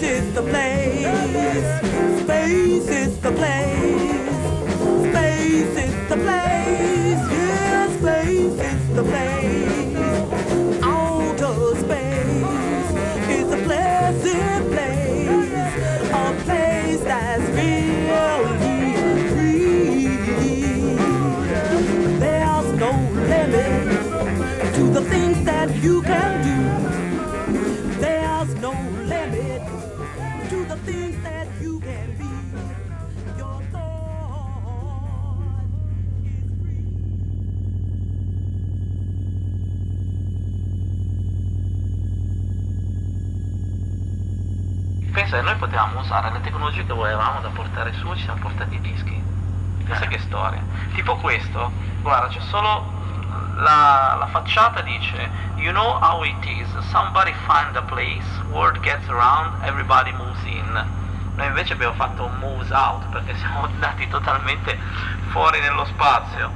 Space is the place. Space is the place. Space is the place. Yeah, space is the place. Outer space is a pleasant place. A place that's really free. There's no limit to the things that you can do. Pensa, noi potevamo usare le tecnologie che volevamo da portare su e ci siamo portati i dischi. Pensa che storia. Tipo questo, guarda, c'è solo la facciata, dice you know how it is, somebody find a place, word gets around, everybody moves in. Noi invece abbiamo fatto un moves out perché siamo andati totalmente fuori nello spazio.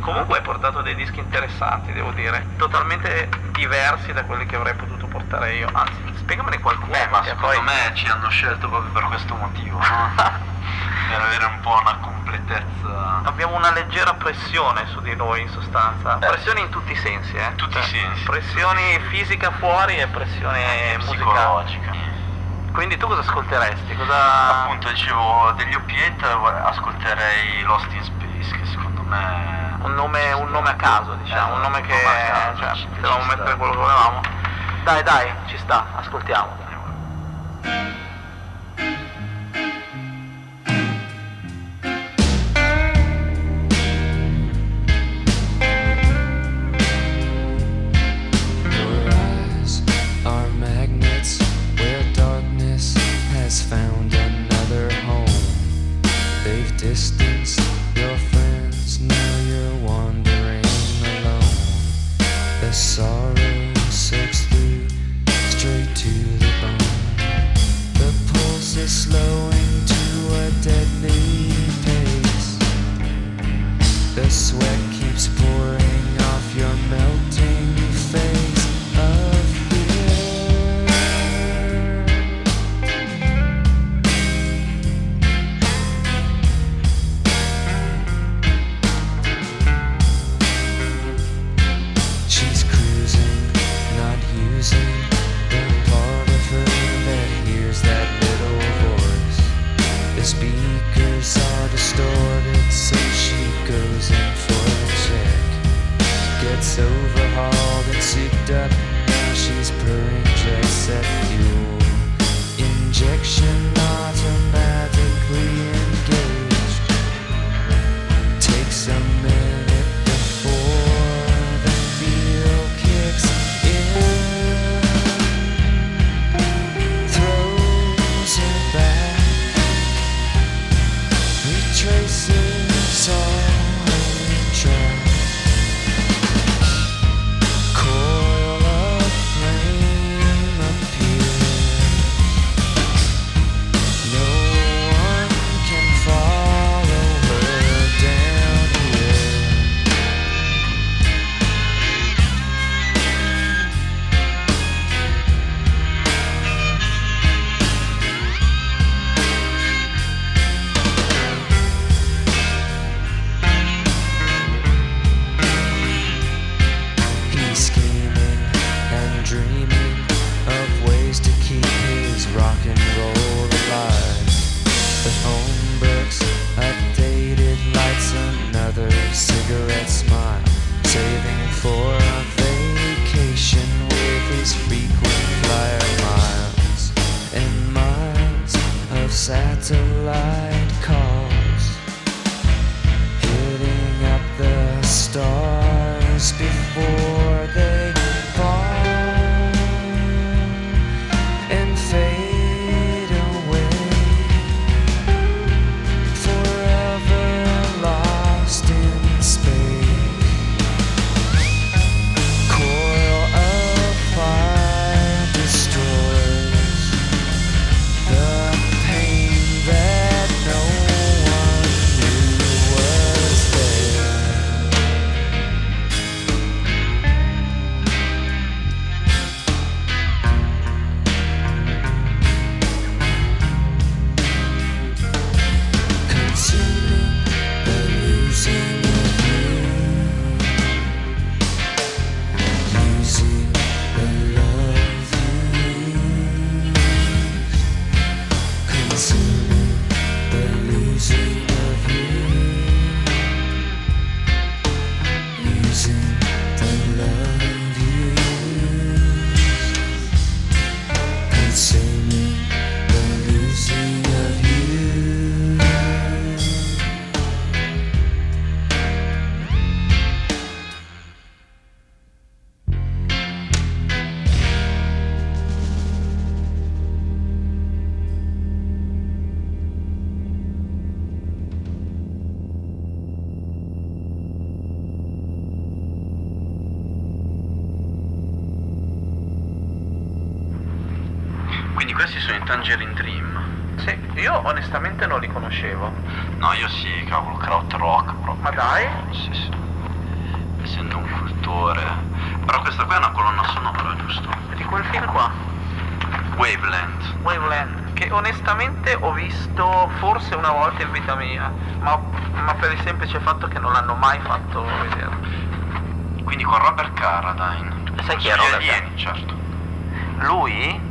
Comunque hai portato dei dischi interessanti, devo dire, totalmente diversi da quelli che avrei potuto portare io, anzi spiegamene qualcuno. Ma secondo me ci hanno scelto proprio per questo motivo, no? Per avere un po' una completezza. Abbiamo una leggera pressione su di noi in sostanza. Pressione in tutti i sensi, eh? In tutti i sensi. Pressione fisica fuori e pressione psicologica. Musicale. Quindi tu cosa ascolteresti? Cosa... Appunto, dicevo, degli Opiet ascolterei Lost in Space, che secondo me... Un nome a caso, diciamo, un nome che... Cioè, potevamo mettere quello che volevamo. Dai, ci sta, ascoltiamo. No. di questi sono i Tangerine Dream. Sì, io onestamente non li conoscevo. No, io sì, cavolo, krautrock proprio. Ma dai? Sì, sì. Essendo un cultore. Però questa qua è una colonna sonora, giusto? È di quel film qua. Wavelength. Che onestamente ho visto forse una volta in vita mia, ma per il semplice fatto che non l'hanno mai fatto vedere. Quindi con Robert Carradine. Sai chi è Robert Carradine? Certo. Lui?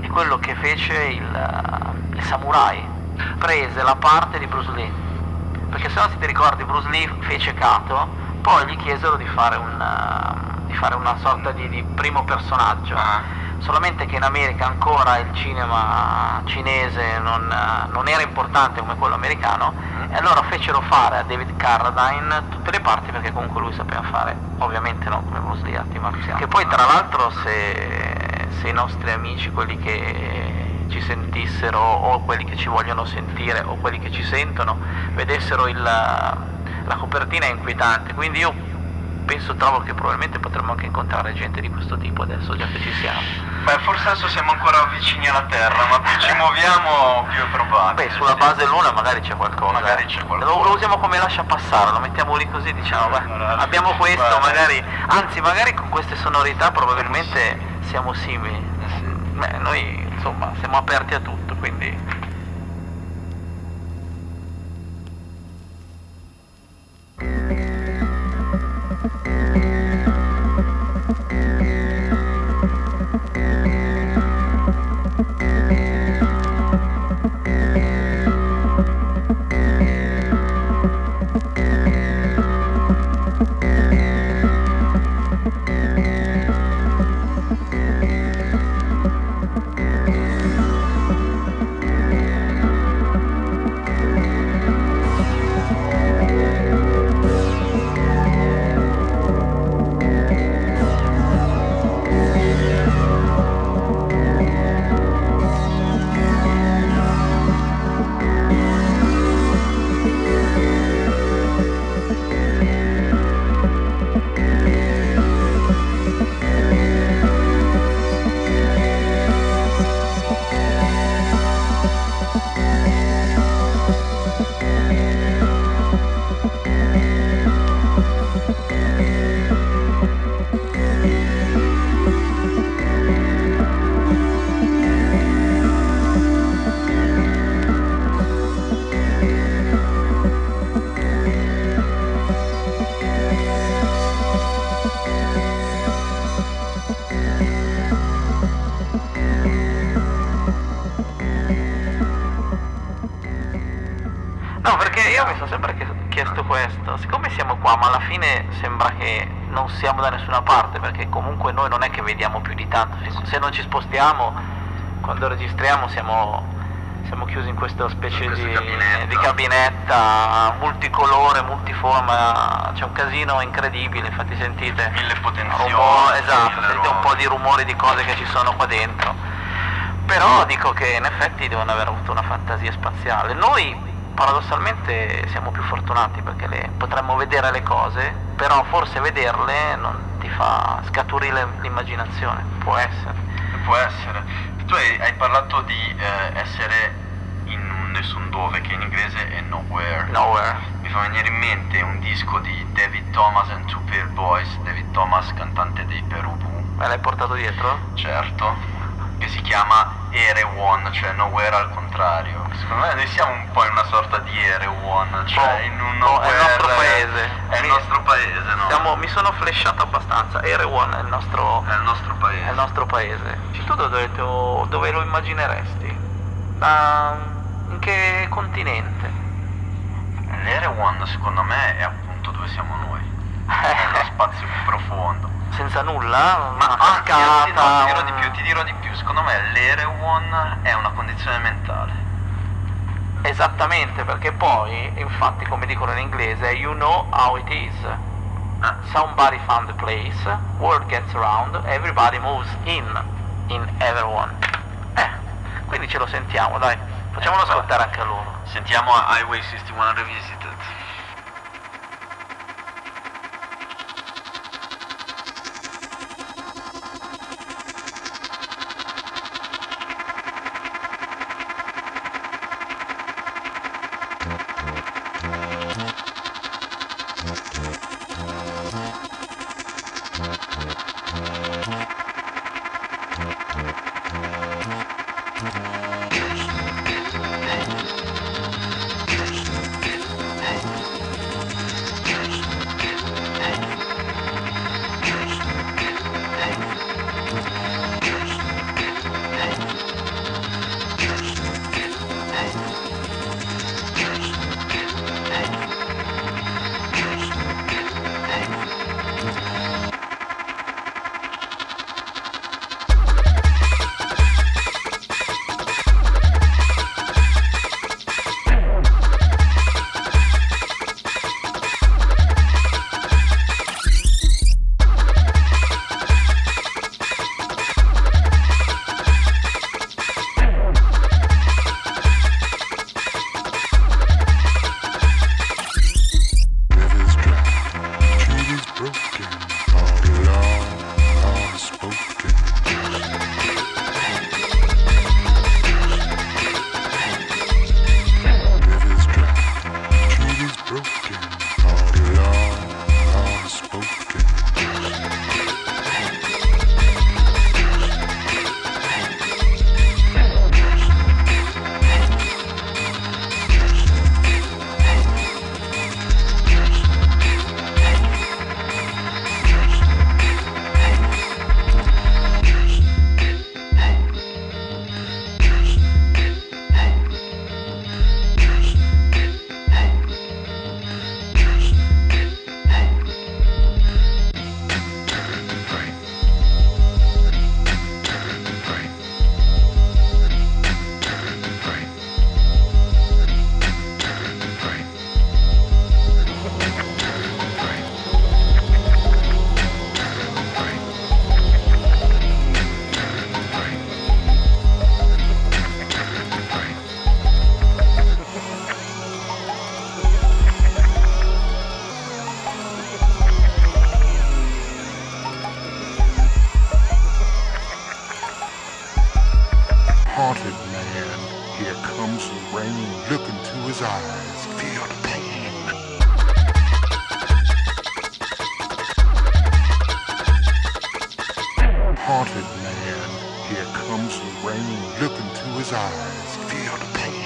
È quello che fece il samurai, prese la parte di Bruce Lee, perché se no, se ti ricordi, Bruce Lee fece Kato, poi gli chiesero di fare una sorta di primo personaggio, solamente che in America ancora il cinema cinese non era importante come quello americano, e allora fecero fare a David Carradine tutte le parti, perché comunque lui sapeva fare, ovviamente non come Bruce Lee, arti marziali, che poi tra l'altro se i nostri amici, quelli che ci sentissero o quelli che ci vogliono sentire o quelli che ci sentono, vedessero la copertina, è inquietante. Quindi io trovo che probabilmente potremmo anche incontrare gente di questo tipo adesso, già che ci siamo. Beh, forse adesso siamo ancora vicini alla Terra, ma più ci muoviamo più è probabile. Beh, sulla base Luna magari c'è qualcosa. Magari c'è qualcosa. Lo usiamo come lascia passare, lo mettiamo lì così, diciamo, beh, abbiamo questo, beh, magari, anzi magari con queste sonorità probabilmente siamo simili. Beh, noi insomma siamo aperti a tutto, quindi... Sembra che non siamo da nessuna parte, perché comunque noi non è che vediamo più di tanto, se non ci spostiamo quando registriamo siamo chiusi in questa specie di cabinetta multicolore, multiforma, c'è un casino incredibile, infatti sentite mille potenziali, esatto, sentite un po' di rumori di cose che ci sono qua dentro, però dico che in effetti devono aver avuto una fantasia spaziale. Noi paradossalmente siamo più fortunati, perché potremmo vedere le cose, però forse vederle non ti fa scaturire l'immaginazione, può essere. Tu hai parlato di essere in nessun dove, che in inglese è nowhere. Mi fa venire in mente un disco di David Thomas and Two Pale Boys, David Thomas cantante dei Perubu. Me l'hai portato dietro? Certo. Che si chiama Erewhon, cioè Nowhere al contrario. Secondo me noi siamo un po' in una sorta di Erewhon, cioè in un nowhere, è il nostro paese. È il nostro paese, no? Mi sono flashato abbastanza. Erewhon è il nostro paese. È il nostro paese. Tu dove lo immagineresti? In che continente? L'Erewhon secondo me è appunto dove siamo noi. È uno spazio più profondo. Senza nulla? Ma anche, ti dirò di più, secondo me l'Erewhon è una condizione mentale. Esattamente, perché poi, infatti, come dicono in inglese, you know how it is. Somebody found the place, word gets around, everybody moves in Erewhon. Quindi ce lo sentiamo, dai, facciamolo ascoltare anche a loro. Sentiamo Highway 61 Revisited. Rocket Man. Here comes the rain. Look into his eyes. Feel the pain. Haunted Man. Here comes the rain. Look into his eyes. Feel the pain.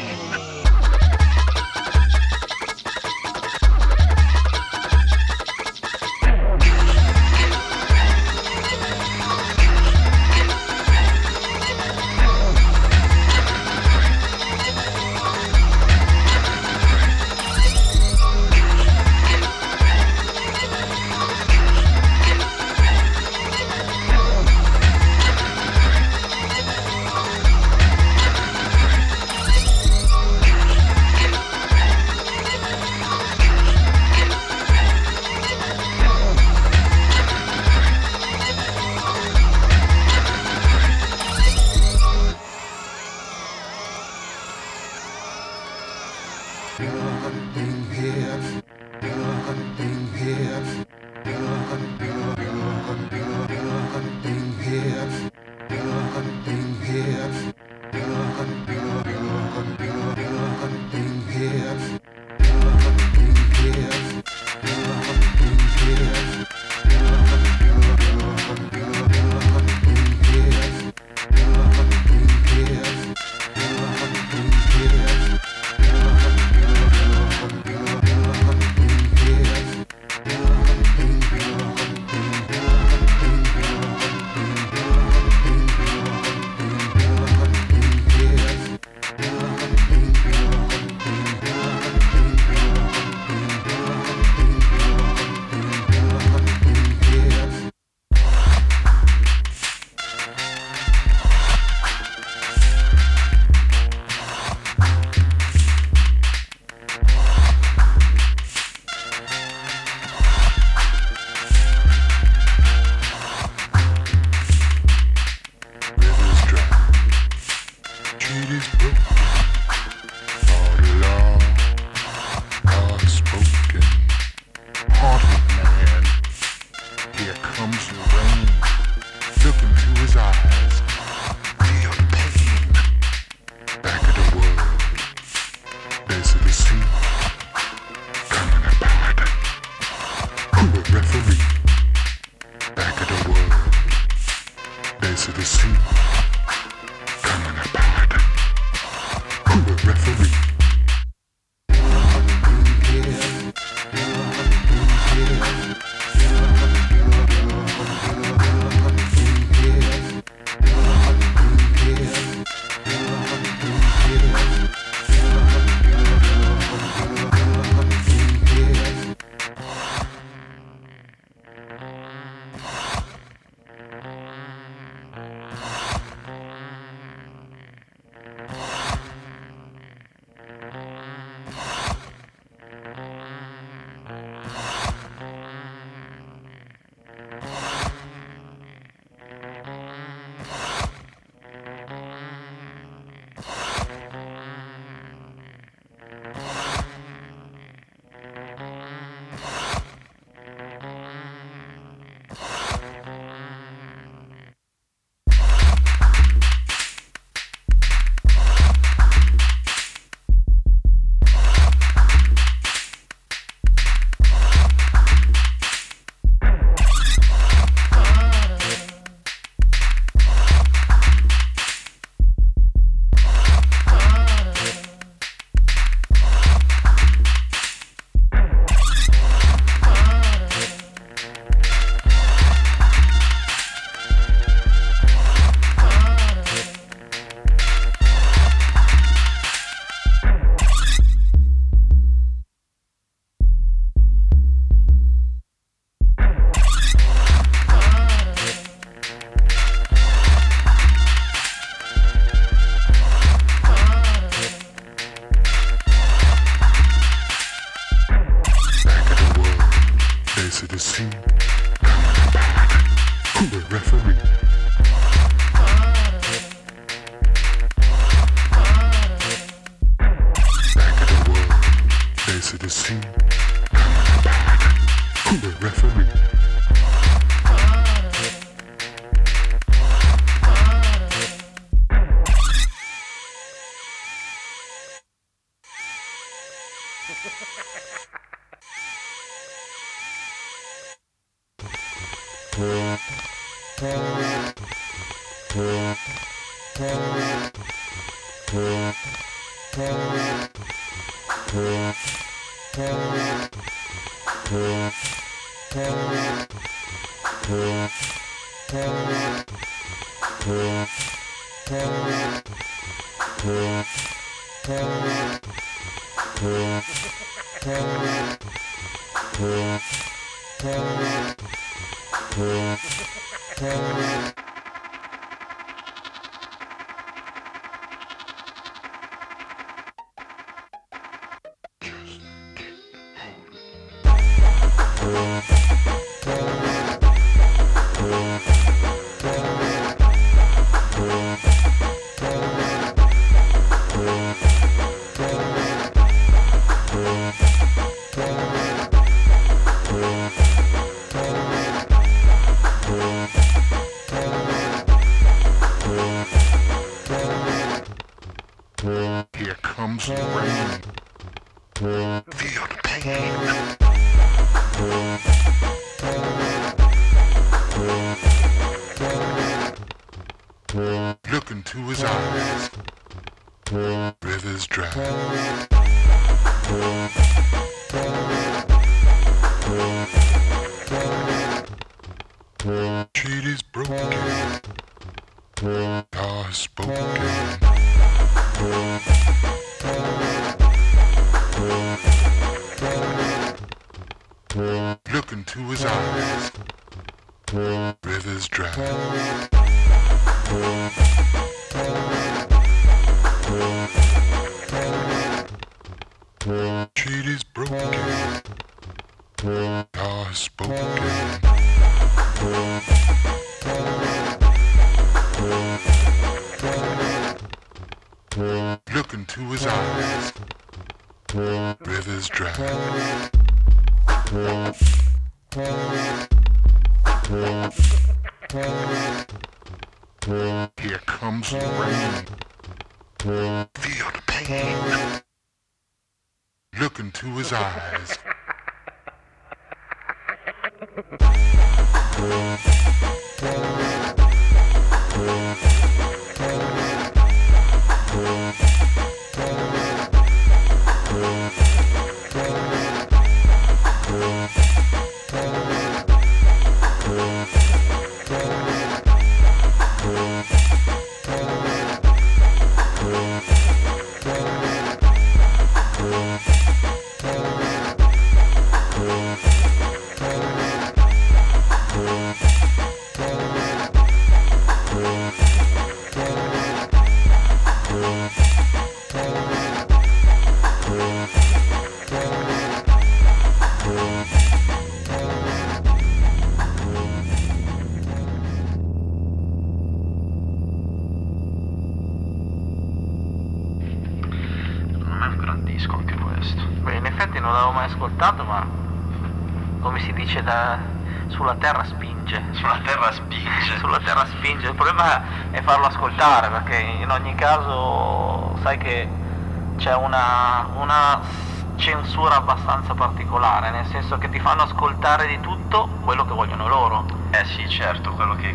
Censura abbastanza particolare, nel senso che ti fanno ascoltare di tutto quello che vogliono loro. Eh sì, certo, quello che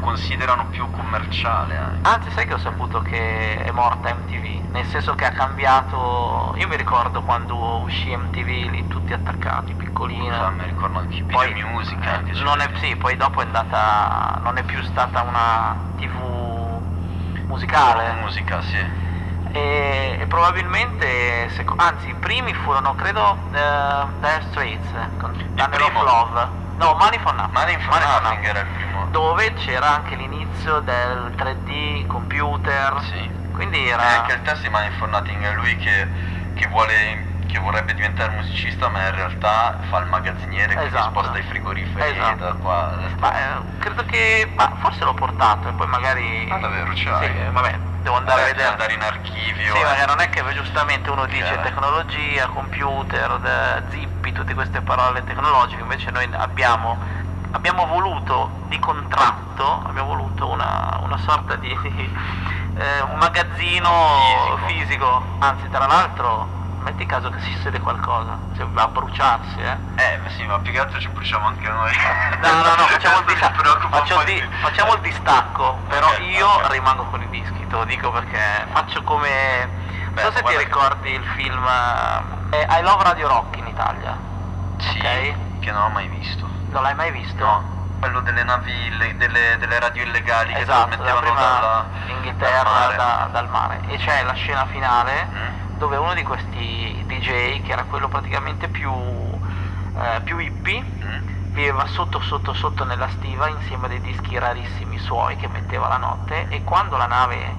considerano più commerciale anche. Anzi, sai che ho saputo che è morta MTV, nel senso che ha cambiato. Io mi ricordo quando uscì MTV lì tutti attaccati, piccolina. Sì, mi ricordo anche poi Music anche, cioè non è, sì, poi dopo è andata, non è più stata una TV musicale. Musica, sì. E probabilmente, anzi i primi furono, credo, Dire Straits con Tunnel of Love, no, Manifolding era il primo, dove c'era anche l'inizio del 3D computer, sì. Quindi era anche il testo di Manifolding, è lui che vorrebbe diventare musicista, ma in realtà fa il magazziniere, esatto, che si sposta ai frigoriferi, esatto, da qua. Ma credo che forse l'ho portato e poi magari. Ah, davvero, ce l'hai? Sì, vabbè. Devo andare a vedere, andare in archivio. Sì, ma non è che giustamente uno dice tecnologia, computer, zippi, tutte queste parole tecnologiche, invece noi abbiamo voluto di contratto, abbiamo voluto una sorta di un magazzino fisico. Anzi, tra l'altro metti caso che si succede qualcosa, sembra bruciarsi, sì, ma più che altro ci bruciamo anche noi. No, facciamo il distacco. Facciamo il distacco, però okay, io okay. Rimango con i dischi, te lo dico, perché faccio come... Beh, non so se ti ricordi il film I Love Radio Rock in Italia. Sì, okay? Che non ho mai visto. Non l'hai mai visto? No. Quello delle navi, delle radio illegali, esatto, che mettevano dal mare. E c'è la scena finale dove uno di questi DJ, che era quello praticamente più hippie, viveva sotto nella stiva insieme a dei dischi rarissimi suoi che metteva la notte, e quando la nave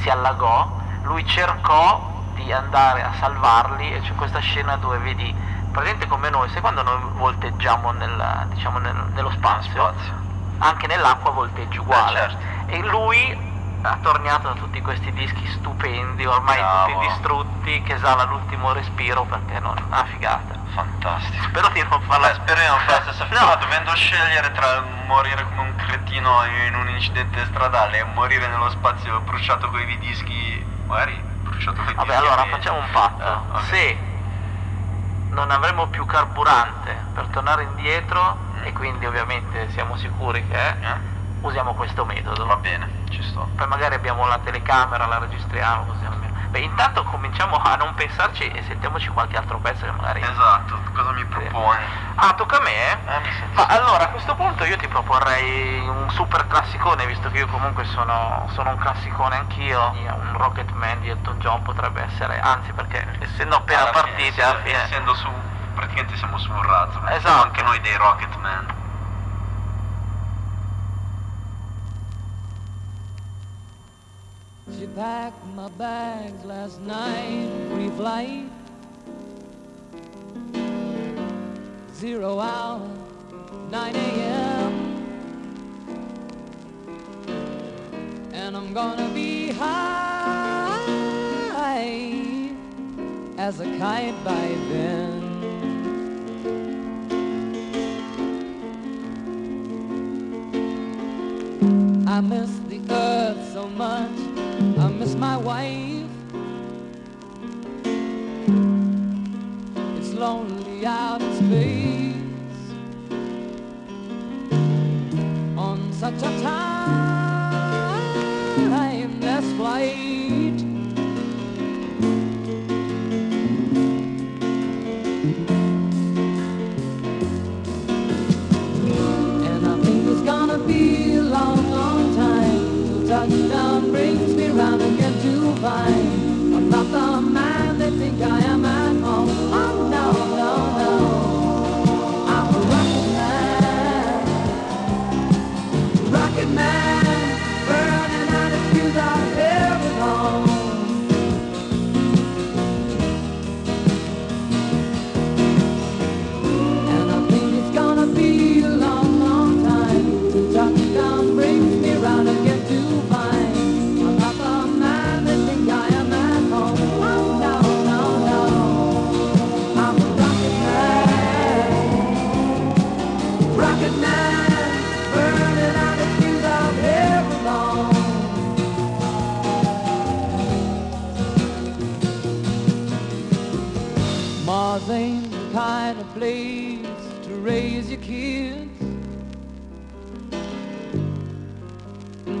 si allagò lui cercò di andare a salvarli, e c'è questa scena dove vedi presente come noi, se quando noi volteggiamo nello spazio, anche nell'acqua volteggi uguale, certo. E lui attorniato da tutti questi dischi stupendi, ormai tutti distrutti, che esala l'ultimo respiro perché non ha figata. Fantastico. Spero di non farla. Spero di non fare la stessa figata, dovendo scegliere tra morire come un cretino in un incidente stradale e morire nello spazio bruciato coi dischi, magari bruciato coi dischi. Vabbè, allora facciamo un patto. Okay. Sì. Non avremo più carburante per tornare indietro e quindi ovviamente siamo sicuri che usiamo questo metodo. Va bene, ci sto. Poi magari abbiamo la telecamera, la registriamo così. Beh, intanto cominciamo a non pensarci e sentiamoci qualche altro pezzo che magari... Esatto, cosa mi proponi? Ah, tocca a me? Ma allora a questo punto io ti proporrei un super classicone, visto che io comunque sono un classicone anch'io. Un Rocket Man di Elton John potrebbe essere, anzi, perché essendo appena partiti alla fine... Essendo su, praticamente siamo su un razzo, ma esatto. Siamo anche noi dei Rocket Man. She packed my bags last night, pre-flight. 0 hour, 9 a.m. And I'm gonna be high as a kite by then. I miss the earth so much. I miss my wife. It's lonely out in space on such a timeless flight. And I think it's gonna be a long, long time till touchdown brings me round again to find I'm not the man they think I am at home. Oh no. I'm a rocket man. Rocket man, burning out of fuse out Erewhon. And I think it's gonna be a long, long time till touchdown brings me round again to find Mars ain't the kind of place to raise your kids. In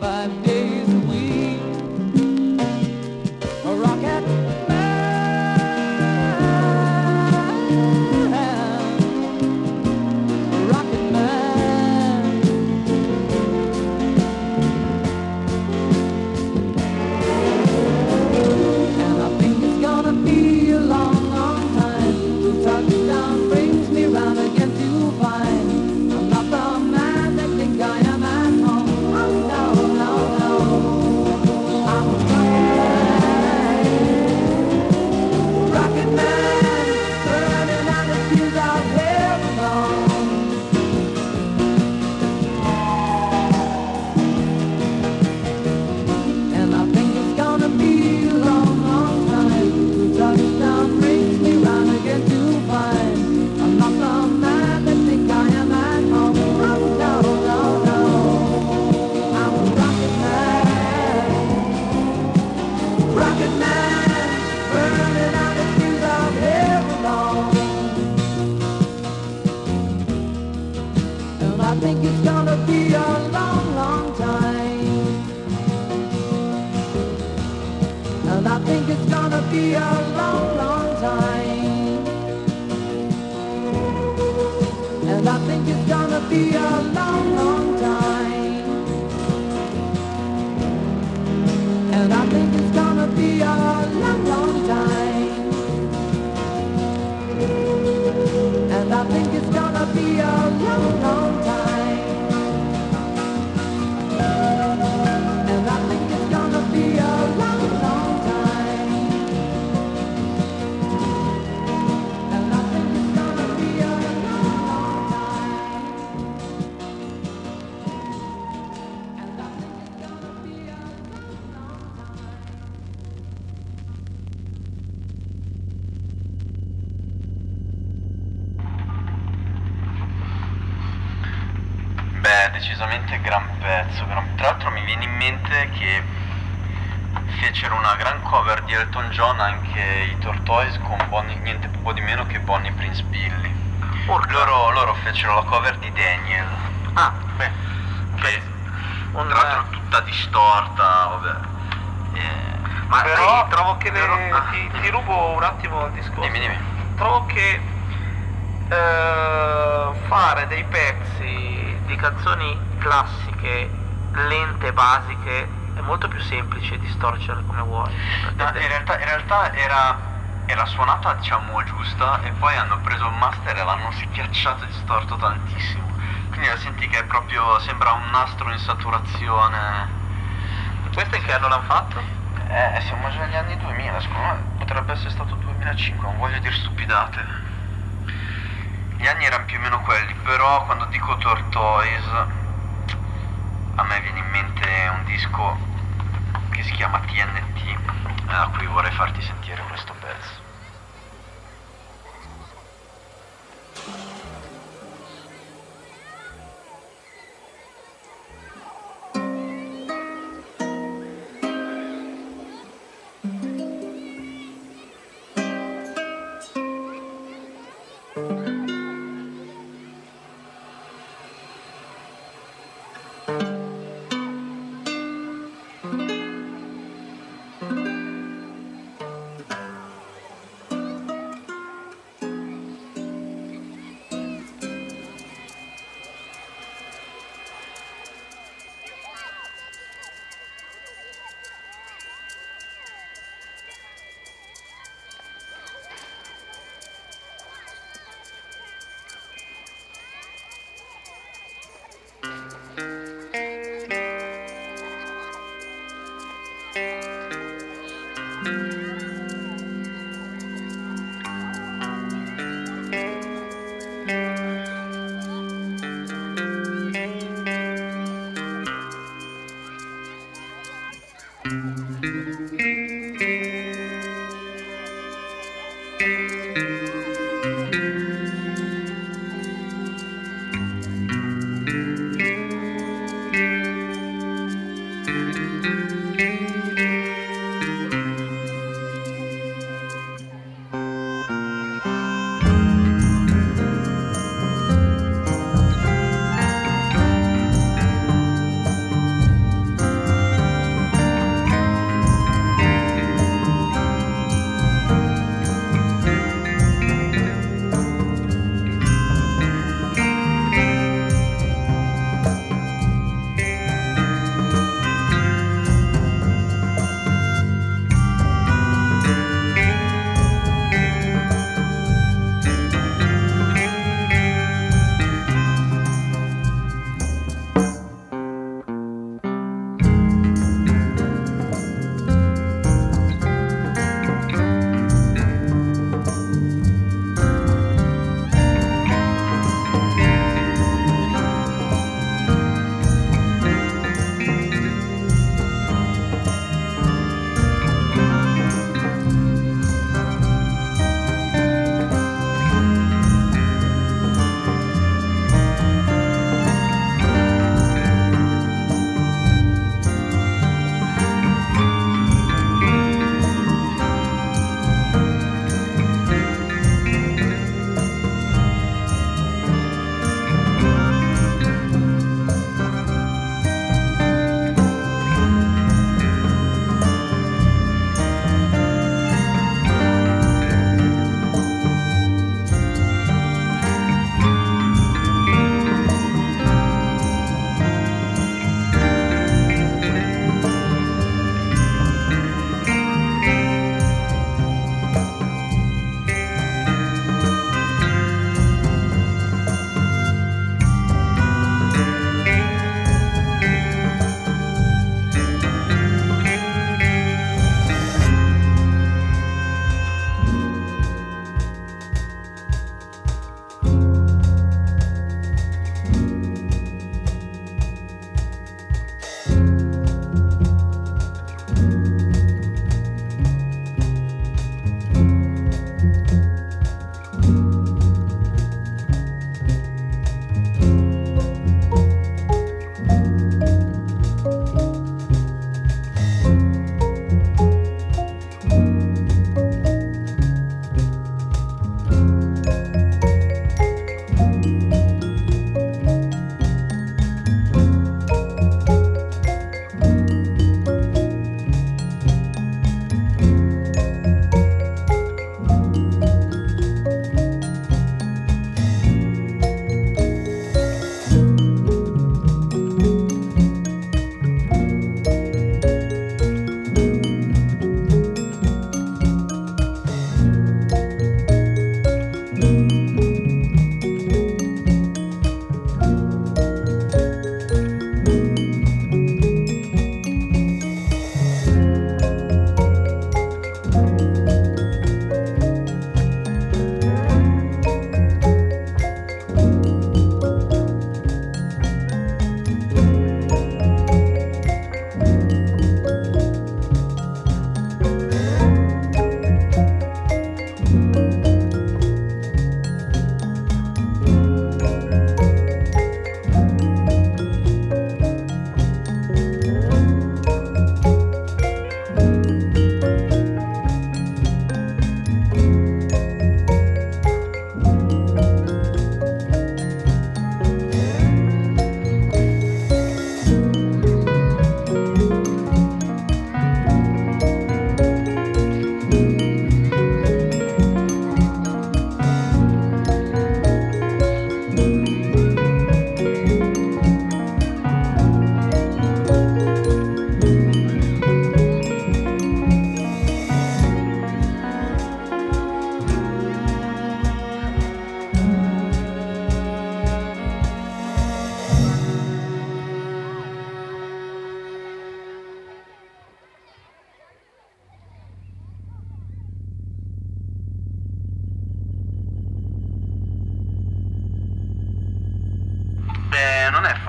5 days a week. A rocket man. A rocket man. and I think it's gonna be a long, long time. And I think it's gonna be a long, long time. And I think it's gonna be a long, long time. And I think it's gonna be a long, long time. Decisamente gran pezzo, tra l'altro mi viene in mente che fecero una gran cover di Elton John anche i Tortoise con Bonnie, niente poco di meno che Bonnie Prince Billy. Loro fecero la cover di Daniel. Ah, beh, che tra l'altro tutta distorta, vabbè. Ma però trovo che ti rubo un attimo il discorso. Dimmi. Trovo che fare dei pezzi di canzoni classiche, lente, basiche, è molto più semplice distorcere come vuoi. No, in realtà era suonata, diciamo, giusta, e poi hanno preso il master e l'hanno schiacciato e distorto tantissimo. Quindi la senti che è proprio, sembra un nastro in saturazione. Questo in che anno l'hanno fatto? Siamo già negli anni 2000, secondo me potrebbe essere stato 2005, non voglio dire stupidate. Gli anni erano più o meno quelli, però quando dico Tortoise a me viene in mente un disco che si chiama TNT, a cui vorrei farti sentire questo pezzo.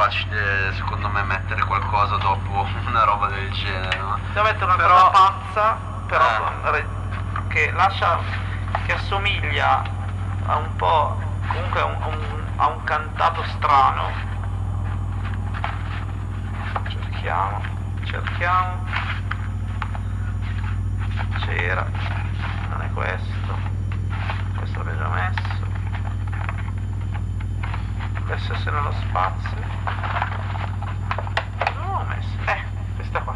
facile secondo me mettere qualcosa dopo una roba del genere, no? Devo mettere una però, cosa pazza, però che lascia, che assomiglia a un po' comunque a un cantato strano. Cerchiamo. C'era, non è questo l'ho già messo, adesso se nello spazio non l'ho messo, questo qua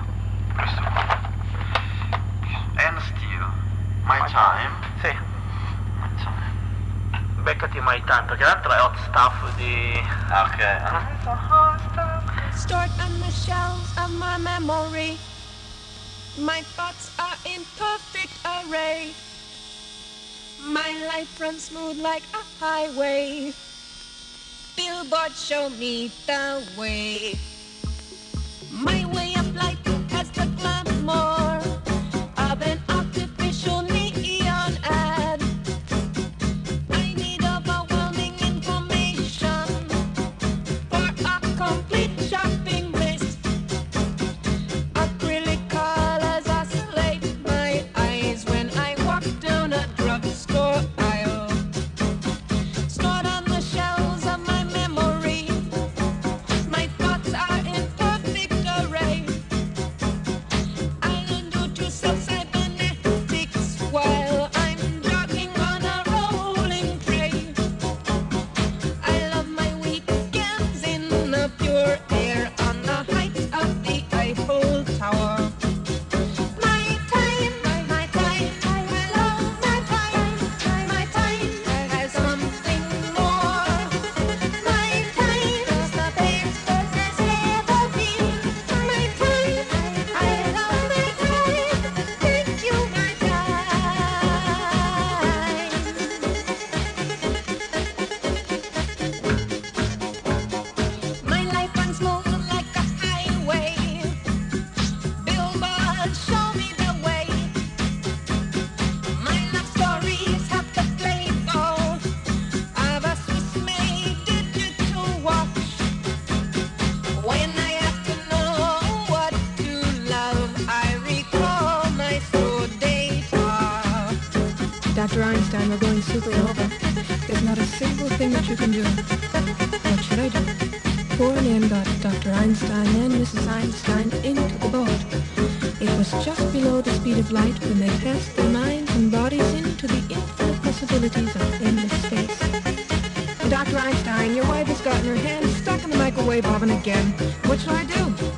and still my time. Sì, beccati My Time, perché l'altro è Hot Stuff di... ok. Stored on the shelves of my memory, my thoughts are in perfect array, my life runs smooth like a highway, billboard show me the way, my way of life has the glamour of an artificial neon ad, I need overwhelming information for a complete shopping. Dr. Einstein, we're going super over. There's not a single thing that you can do. What should I do? Poor Nan got Dr. Einstein and Mrs. Einstein into the boat. It was just below the speed of light when they cast their minds and bodies into the infinite possibilities of endless space. And Dr. Einstein, your wife has gotten her hand stuck in the microwave oven again. What shall I do?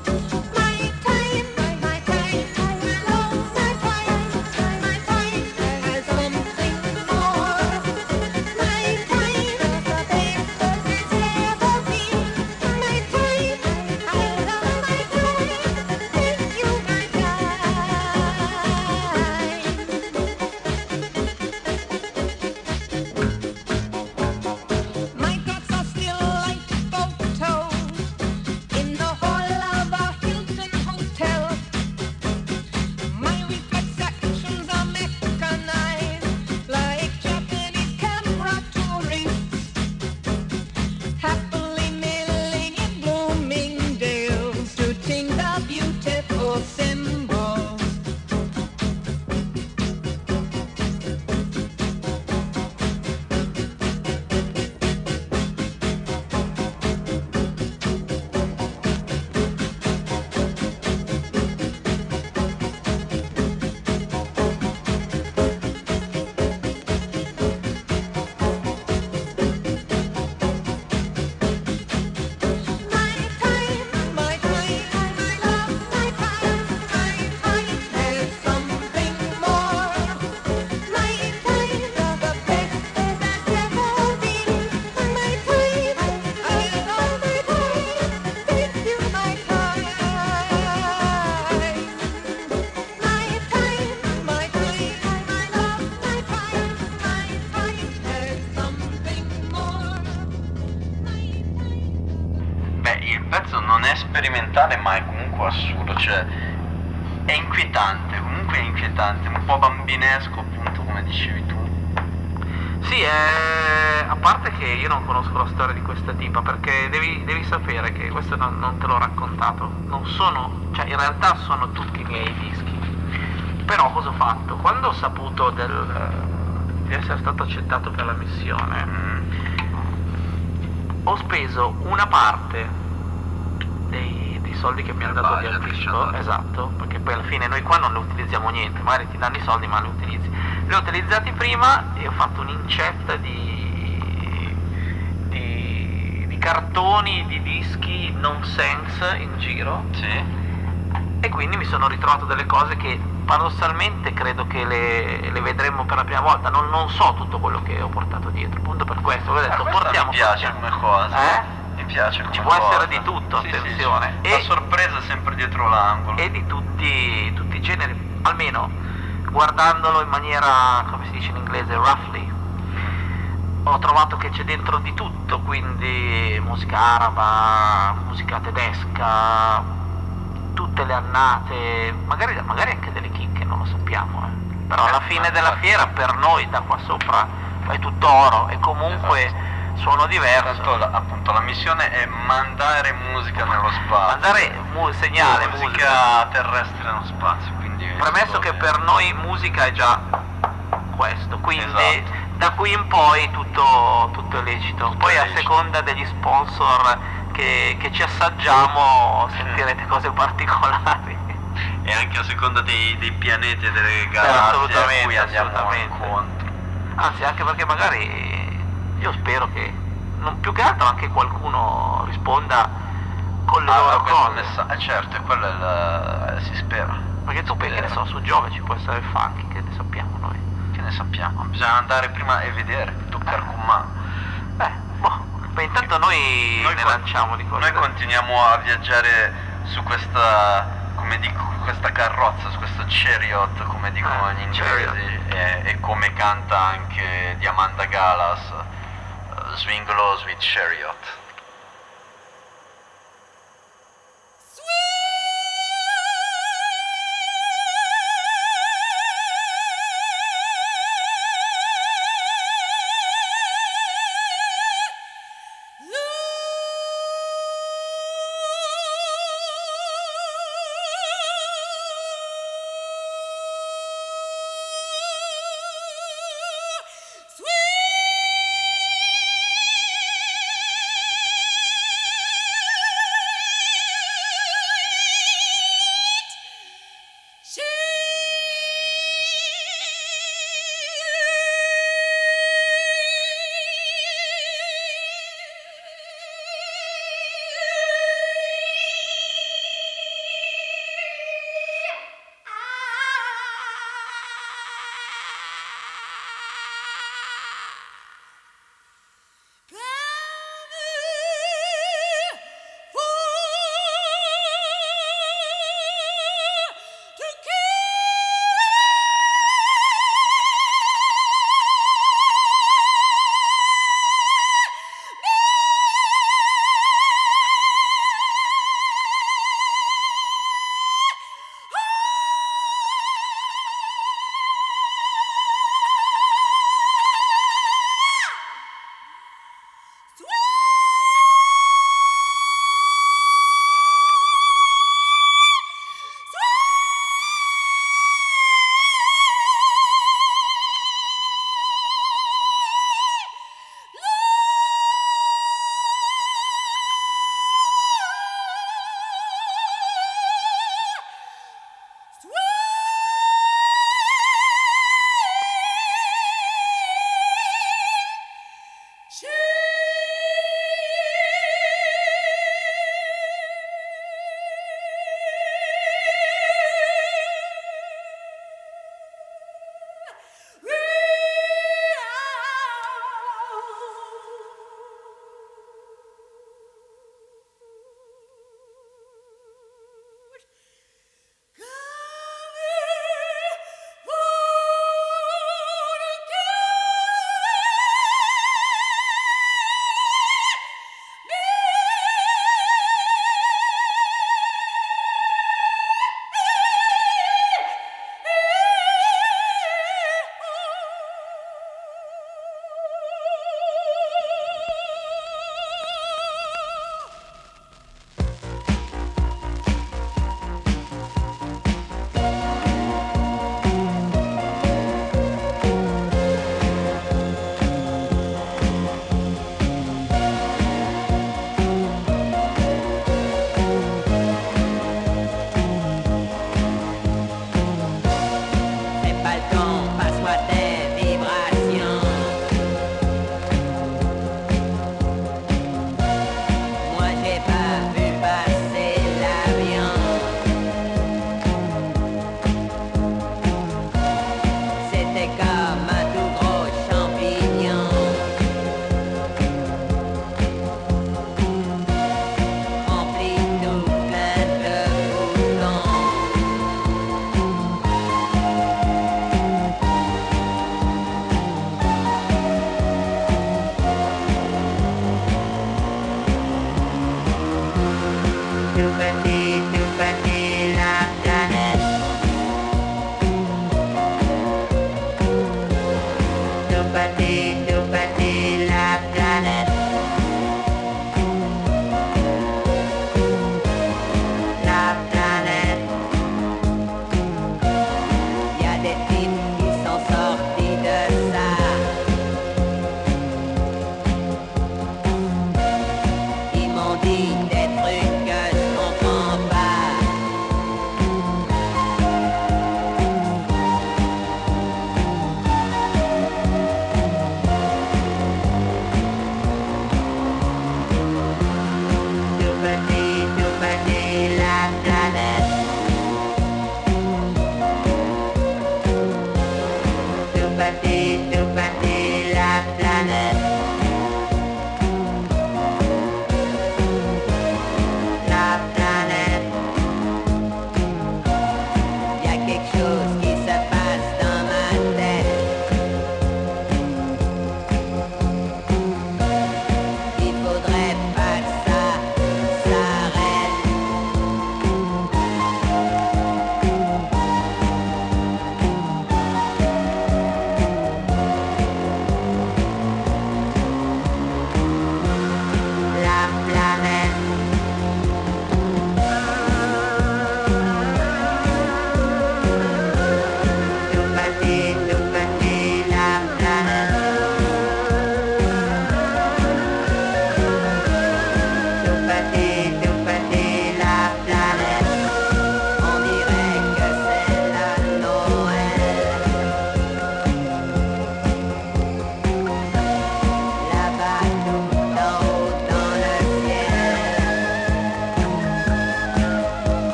Ma è comunque assurdo, cioè è inquietante, un po' bambinesco appunto come dicevi tu, Sì, a parte che io non conosco la storia di questa tipa, perché devi sapere che questo non te l'ho raccontato, non sono, cioè in realtà sono tutti i miei dischi. Però cosa ho fatto? Quando ho saputo di essere stato accettato per la missione, ho speso una parte dei soldi che mi hanno dato di anticipo, esatto, perché poi alla fine noi qua non ne utilizziamo niente, magari ti danno i soldi ma li utilizzi. Li ho utilizzati prima e ho fatto un'incetta di cartoni, di dischi nonsense in giro, sì. E quindi mi sono ritrovato delle cose che paradossalmente credo che le vedremo per la prima volta, non so tutto quello che ho portato dietro, appunto per questo ho detto portiamo. Mi piace come cosa, mi piace come cosa, ci può essere di tutto, sì, attenzione, sì, sì. La sorpresa è sempre dietro l'angolo, e di tutti i generi, almeno guardandolo in maniera, come si dice in inglese, roughly, ho trovato che c'è dentro di tutto, quindi musica araba, musica tedesca, tutte le annate, magari anche delle chicche, non lo sappiamo, però alla fine della fiera per noi da qua sopra è tutto oro e comunque esatto. Suono diverso. Tanto, appunto la missione è mandare musica nello spazio, mandare segnale, musica terrestre nello spazio, quindi premesso che per noi musica è già questo, quindi esatto. Da qui in poi tutto è lecito, tutto poi è lecito. A seconda degli sponsor che ci assaggiamo sentirete cose particolari, e anche a seconda dei pianeti e delle galassie a cui andiamo incontro, anzi anche perché magari io spero che non più che altro anche qualcuno risponda con le loro cose, certo, e quello si spera, perché tu pensi, che ne so, su Giove ci può essere il funky, che ne sappiamo noi, che ne sappiamo, bisogna andare prima e vedere, toccare con mano, ma intanto noi ne lanciamo di cose. Noi continuiamo a viaggiare su questa, come dico, questa carrozza, su questo chariot, come dicono gli inglesi, e come canta anche Diamanda Galas, Swing Low with Chariot.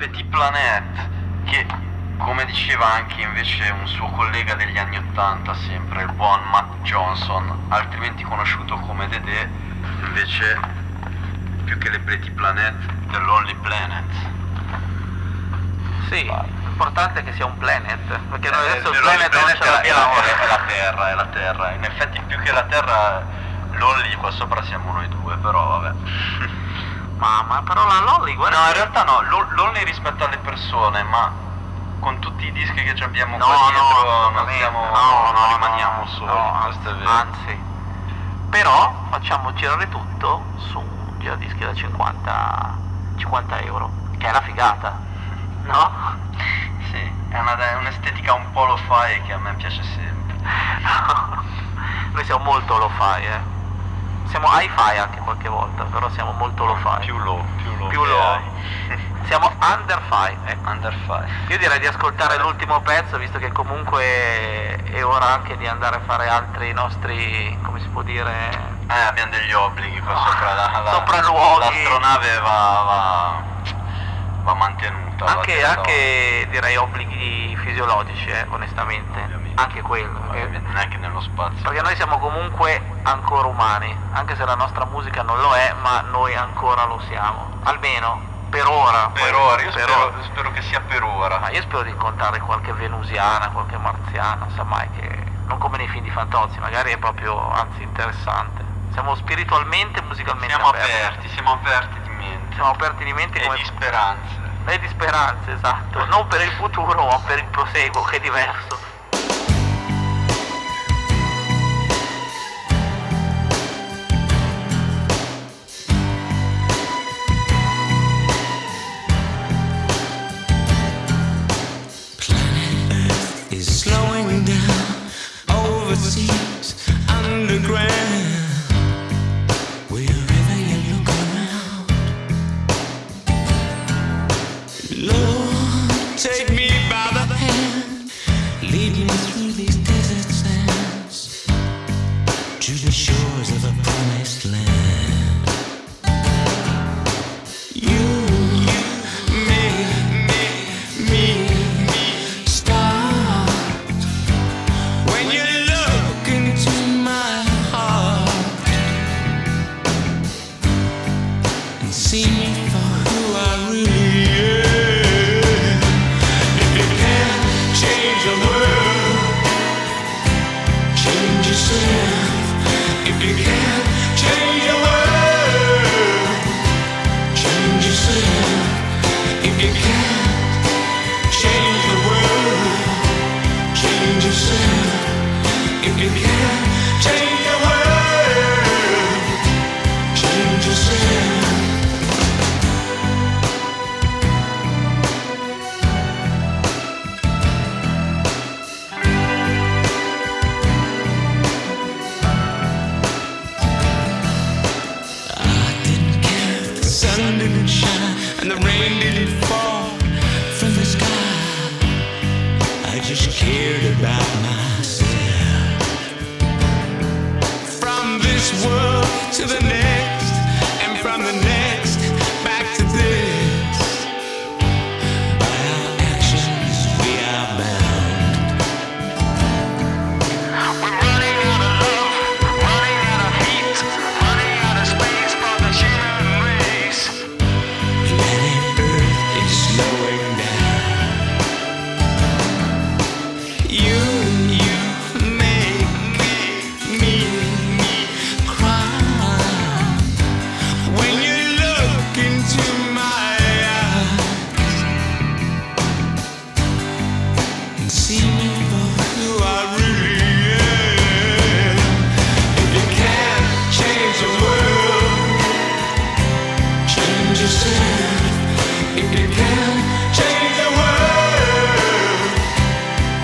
Petit Planet, che come diceva anche invece un suo collega degli anni 80, sempre il buon Matt Johnson, altrimenti conosciuto come Dede, invece più che le Petit Planet, The Lonely Planet. Sì, l'importante è che sia un planet, perché noi adesso il planet non ce l'abbiamo. È la Terra, in effetti più che la Terra, Lonely qua sopra siamo noi due, però vabbè. Ma però la Lonely, guarda. No, in realtà no, Lonely rispetto alle persone, ma con tutti i dischi che abbiamo non rimaniamo soli, questo è vero. Anzi, però facciamo girare tutto su un giradischi da 50 euro, che è una figata, no? Sì, è un'estetica un po' lo-fi che a me piace sempre. Noi siamo molto lo-fi, siamo hi-fi anche qualche volta, però siamo molto lo-fi. Più low. Siamo under-fi, Io direi di ascoltare l'ultimo pezzo, visto che comunque è ora anche di andare a fare altri nostri, come si può dire... abbiamo degli obblighi qua sopra, sopraluoghi. L'astronave va mantenuta. Anche direi obblighi fisiologici, onestamente. Ovviamente. Anche quello. Neanche nello spazio. Perché noi siamo comunque ancora umani, anche se la nostra musica non lo è, ma noi ancora lo siamo. Almeno. Per ora, spero che sia per ora. Ma io spero di incontrare qualche venusiana, qualche marziana, sa mai, che non come nei film di Fantozzi, magari è proprio, anzi, interessante. Siamo spiritualmente e musicalmente siamo aperti di mente. Siamo aperti di mente e di speranze. E di speranze, esatto. Non per il futuro, ma per il proseguo, che è diverso. Slowing down overseas, underground. Wherever you look around, Lord, take me by the hand, lead me through these desert sands to the shores of the promised land.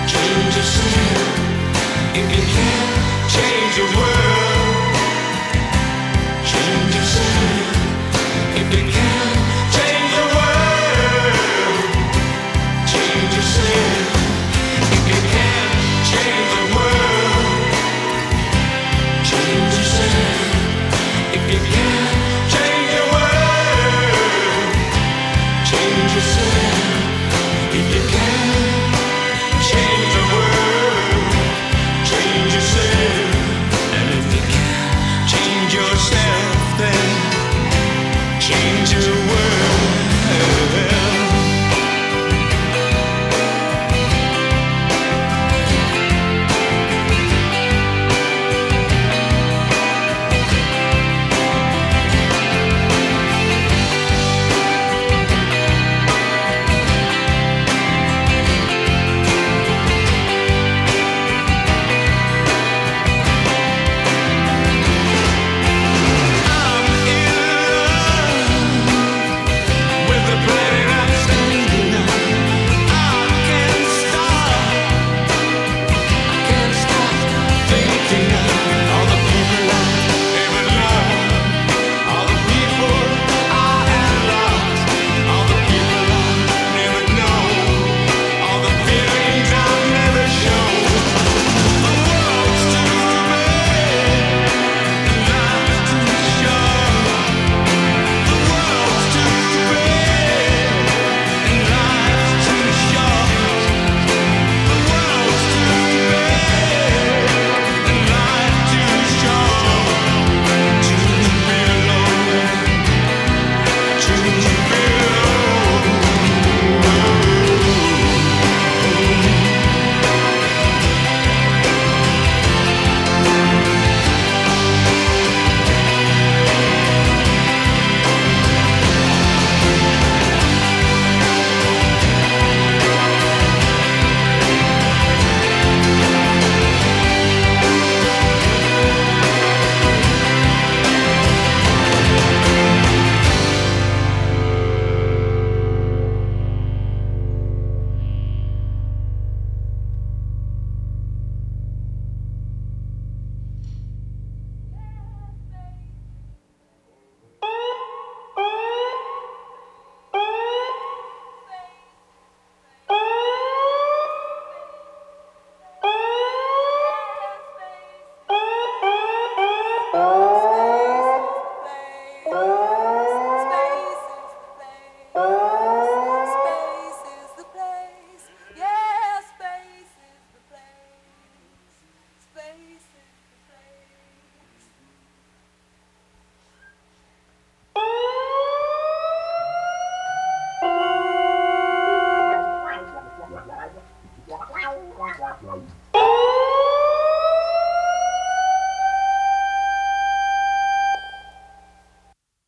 Change yourself.